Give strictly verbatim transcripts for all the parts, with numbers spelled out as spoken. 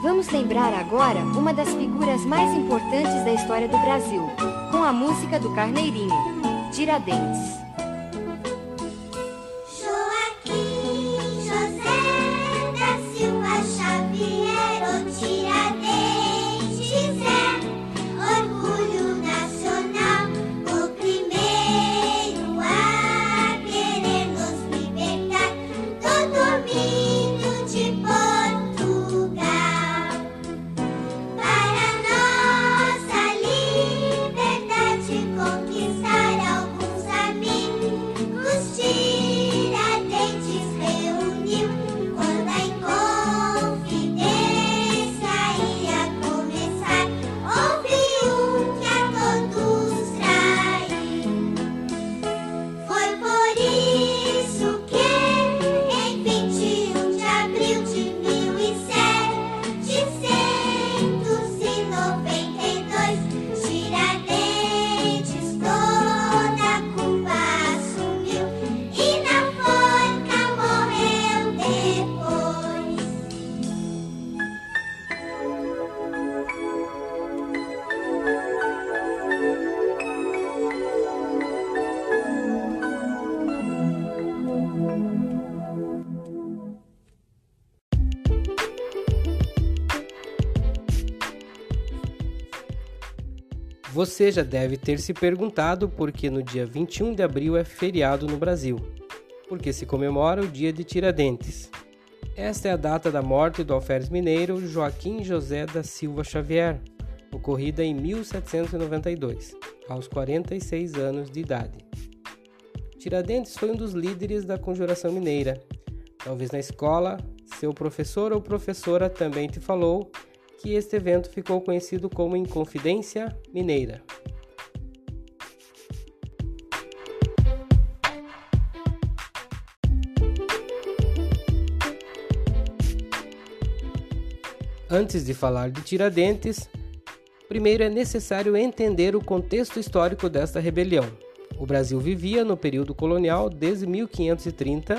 Vamos lembrar agora uma das figuras mais importantes da história do Brasil, com a música do Carneirinho, Tiradentes. Joaquim José da Silva Xavier, o Tiradentes é orgulho nacional, o primeiro a querer nos libertar do domínio de poder. Você já deve ter se perguntado por que no dia vinte e um de abril é feriado no Brasil, porque se comemora o dia de Tiradentes. Esta é a data da morte do alferes mineiro Joaquim José da Silva Xavier, ocorrida em mil setecentos e noventa e dois, aos quarenta e seis anos de idade. Tiradentes foi um dos líderes da Conjuração Mineira. Talvez na escola, seu professor ou professora também te falou que este evento ficou conhecido como Inconfidência Mineira. Antes de falar de Tiradentes, primeiro é necessário entender o contexto histórico desta rebelião. O Brasil vivia no período colonial desde mil quinhentos e trinta,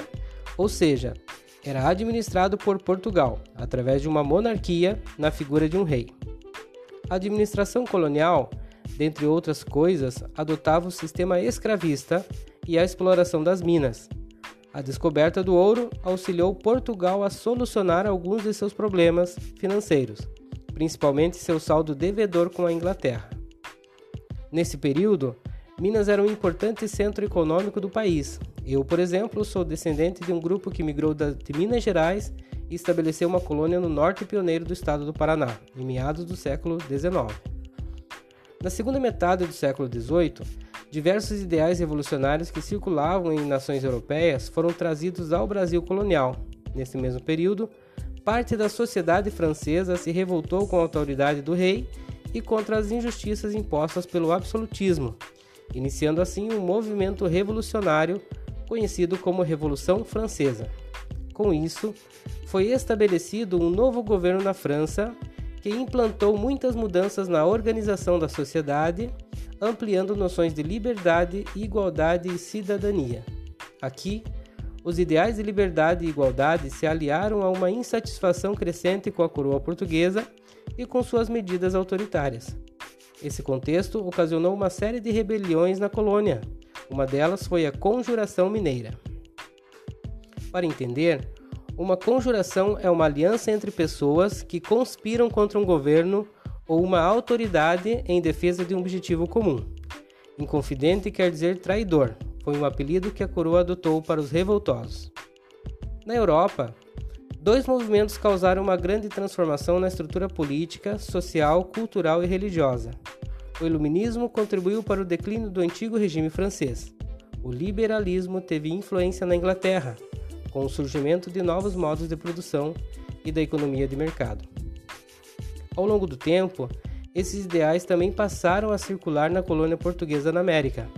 ou seja, era administrado por Portugal, através de uma monarquia na figura de um rei. A administração colonial, dentre outras coisas, adotava o sistema escravista e a exploração das minas. A descoberta do ouro auxiliou Portugal a solucionar alguns de seus problemas financeiros, principalmente seu saldo devedor com a Inglaterra. Nesse período, Minas era um importante centro econômico do país. Eu, por exemplo, sou descendente de um grupo que migrou de Minas Gerais e estabeleceu uma colônia no norte pioneiro do estado do Paraná, em meados do século dezenove. Na segunda metade do século dezoito, diversos ideais revolucionários que circulavam em nações europeias foram trazidos ao Brasil colonial. Nesse mesmo período, parte da sociedade francesa se revoltou com a autoridade do rei e contra as injustiças impostas pelo absolutismo, iniciando assim um movimento revolucionário conhecido como Revolução Francesa. Com isso, foi estabelecido um novo governo na França que implantou muitas mudanças na organização da sociedade, ampliando noções de liberdade, igualdade e cidadania. Aqui, os ideais de liberdade e igualdade se aliaram a uma insatisfação crescente com a coroa portuguesa e com suas medidas autoritárias. Esse contexto ocasionou uma série de rebeliões na colônia. Uma delas foi a Conjuração Mineira. Para entender, uma conjuração é uma aliança entre pessoas que conspiram contra um governo ou uma autoridade em defesa de um objetivo comum. Inconfidente quer dizer traidor, foi um apelido que a coroa adotou para os revoltosos. Na Europa, dois movimentos causaram uma grande transformação na estrutura política, social, cultural e religiosa. O iluminismo contribuiu para o declínio do antigo regime francês. O liberalismo teve influência na Inglaterra, com o surgimento de novos modos de produção e da economia de mercado. Ao longo do tempo, esses ideais também passaram a circular na colônia portuguesa na América.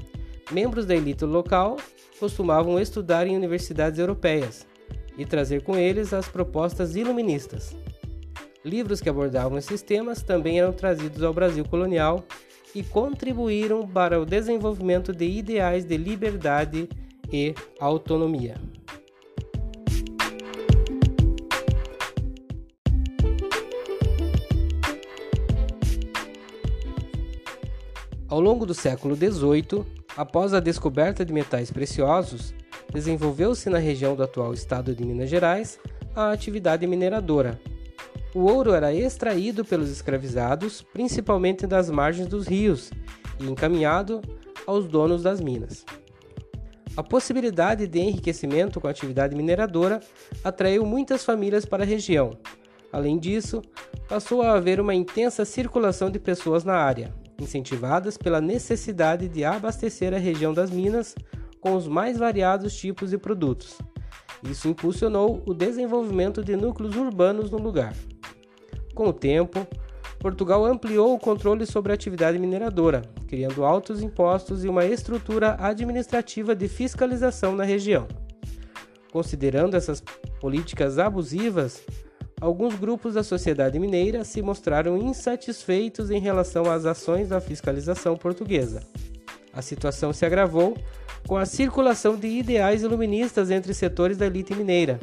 Membros da elite local costumavam estudar em universidades europeias e trazer com eles as propostas iluministas. Livros que abordavam esses temas também eram trazidos ao Brasil colonial e contribuíram para o desenvolvimento de ideais de liberdade e autonomia. Ao longo do século dezoito, após a descoberta de metais preciosos, desenvolveu-se na região do atual estado de Minas Gerais a atividade mineradora. O ouro era extraído pelos escravizados, principalmente das margens dos rios, e encaminhado aos donos das minas. A possibilidade de enriquecimento com a atividade mineradora atraiu muitas famílias para a região. Além disso, passou a haver uma intensa circulação de pessoas na área, incentivadas pela necessidade de abastecer a região das minas com os mais variados tipos de produtos. Isso impulsionou o desenvolvimento de núcleos urbanos no lugar. Com o tempo, Portugal ampliou o controle sobre a atividade mineradora, criando altos impostos e uma estrutura administrativa de fiscalização na região. Considerando essas políticas abusivas, alguns grupos da sociedade mineira se mostraram insatisfeitos em relação às ações da fiscalização portuguesa. A situação se agravou com a circulação de ideais iluministas entre setores da elite mineira,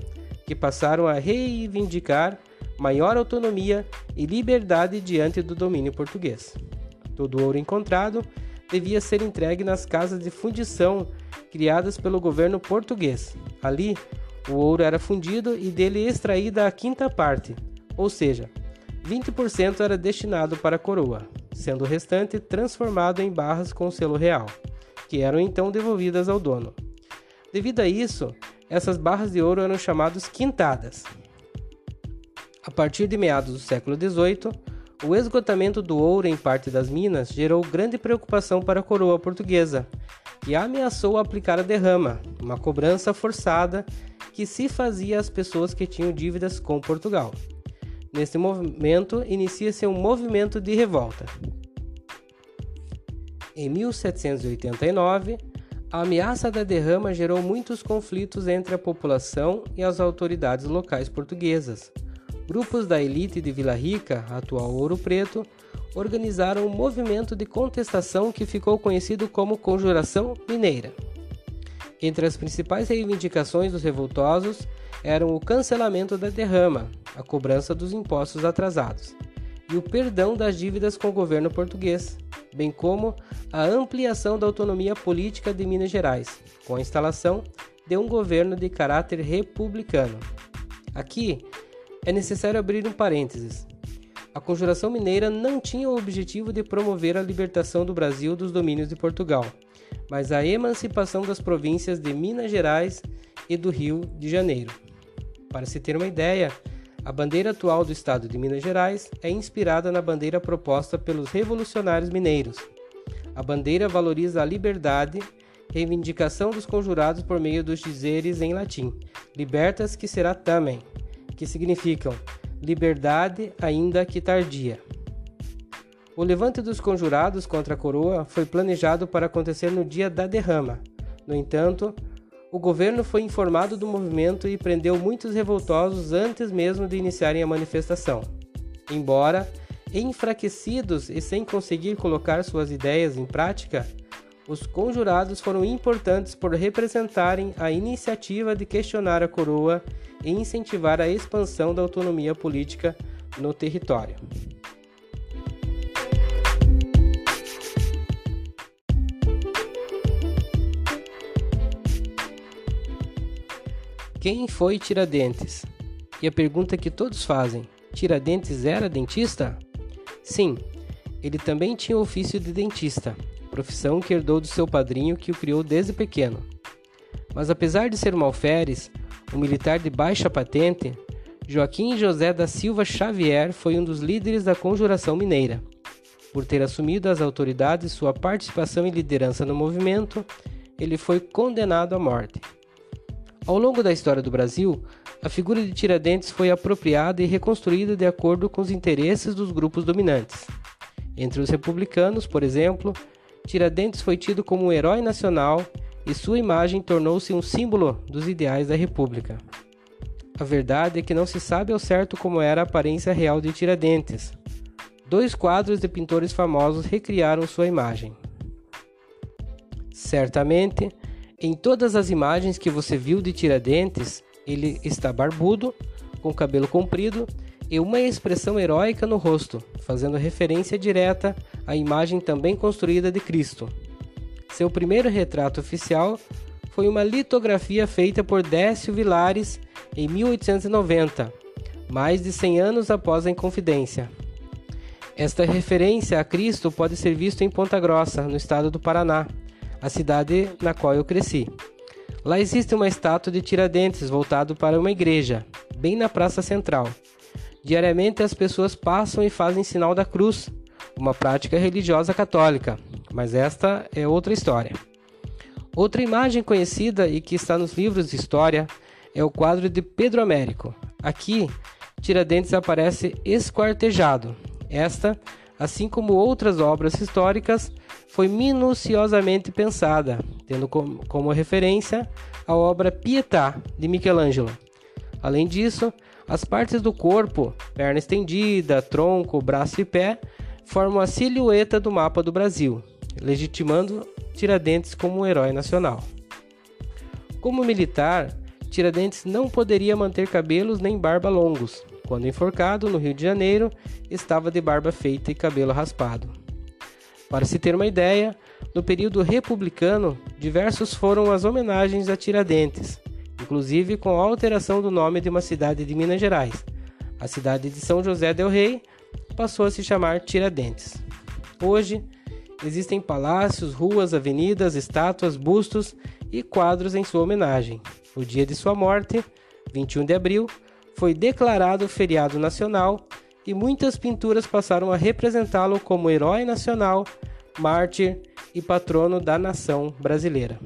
que passaram a reivindicar maior autonomia e liberdade diante do domínio português. Todo o ouro encontrado devia ser entregue nas casas de fundição criadas pelo governo português. Ali, o ouro era fundido e dele extraída a quinta parte, ou seja, vinte por cento era destinado para a coroa, sendo o restante transformado em barras com selo real, que eram então devolvidas ao dono. Devido a isso, essas barras de ouro eram chamadas quintadas. A partir de meados do século dezoito, o esgotamento do ouro em parte das minas gerou grande preocupação para a coroa portuguesa, que ameaçou aplicar a derrama, uma cobrança forçada que se fazia às pessoas que tinham dívidas com Portugal. Neste momento, inicia-se um movimento de revolta. Em mil setecentos e oitenta e nove, a ameaça da derrama gerou muitos conflitos entre a população e as autoridades locais portuguesas. Grupos da elite de Vila Rica, atual Ouro Preto, organizaram um movimento de contestação que ficou conhecido como Conjuração Mineira. Entre as principais reivindicações dos revoltosos eram o cancelamento da derrama, a cobrança dos impostos atrasados, e o perdão das dívidas com o governo português, bem como a ampliação da autonomia política de Minas Gerais, com a instalação de um governo de caráter republicano. Aqui, é necessário abrir um parênteses. A Conjuração Mineira não tinha o objetivo de promover a libertação do Brasil dos domínios de Portugal, mas a emancipação das províncias de Minas Gerais e do Rio de Janeiro. Para se ter uma ideia, a bandeira atual do estado de Minas Gerais é inspirada na bandeira proposta pelos revolucionários mineiros. A bandeira valoriza a liberdade, reivindicação dos conjurados por meio dos dizeres em latim, libertas que será também, que significam liberdade ainda que tardia. O levante dos conjurados contra a coroa foi planejado para acontecer no dia da derrama. No entanto, o governo foi informado do movimento e prendeu muitos revoltosos antes mesmo de iniciarem a manifestação. Embora enfraquecidos e sem conseguir colocar suas ideias em prática, os conjurados foram importantes por representarem a iniciativa de questionar a coroa e incentivar a expansão da autonomia política no território. Quem foi Tiradentes? E a pergunta que todos fazem, Tiradentes era dentista? Sim, ele também tinha o ofício de dentista, profissão que herdou do seu padrinho que o criou desde pequeno. Mas apesar de ser um alferes, um militar de baixa patente, Joaquim José da Silva Xavier foi um dos líderes da Conjuração Mineira. Por ter assumido as autoridades sua participação e liderança no movimento, ele foi condenado à morte. Ao longo da história do Brasil, a figura de Tiradentes foi apropriada e reconstruída de acordo com os interesses dos grupos dominantes. Entre os republicanos, por exemplo, Tiradentes foi tido como um herói nacional e sua imagem tornou-se um símbolo dos ideais da República. A verdade é que não se sabe ao certo como era a aparência real de Tiradentes. Dois quadros de pintores famosos recriaram sua imagem. Certamente, em todas as imagens que você viu de Tiradentes, ele está barbudo, com cabelo comprido e uma expressão heróica no rosto, fazendo referência direta a imagem também construída de Cristo. Seu primeiro retrato oficial foi uma litografia feita por Décio Vilares em mil oitocentos e noventa, mais de cem anos após a Inconfidência. Esta referência a Cristo pode ser vista em Ponta Grossa, no estado do Paraná, a cidade na qual eu cresci. Lá existe uma estátua de Tiradentes voltado para uma igreja, bem na praça central. Diariamente as pessoas passam e fazem sinal da cruz, uma prática religiosa católica, mas esta é outra história. Outra imagem conhecida e que está nos livros de história é o quadro de Pedro Américo. Aqui, Tiradentes aparece esquartejado. Esta, assim como outras obras históricas, foi minuciosamente pensada, tendo como, como referência a obra Pietà, de Michelangelo. Além disso, as partes do corpo, perna estendida, tronco, braço e pé, formam a silhueta do mapa do Brasil, legitimando Tiradentes como um herói nacional. Como militar, Tiradentes não poderia manter cabelos nem barba longos. Quando enforcado, no Rio de Janeiro, estava de barba feita e cabelo raspado. Para se ter uma ideia, no período republicano, diversos foram as homenagens a Tiradentes, inclusive com a alteração do nome de uma cidade de Minas Gerais. A cidade de São José del Rei passou a se chamar Tiradentes. Hoje, existem palácios, ruas, avenidas, estátuas, bustos e quadros em sua homenagem. O dia de sua morte, vinte e um de abril, foi declarado feriado nacional e muitas pinturas passaram a representá-lo como herói nacional, mártir e patrono da nação brasileira.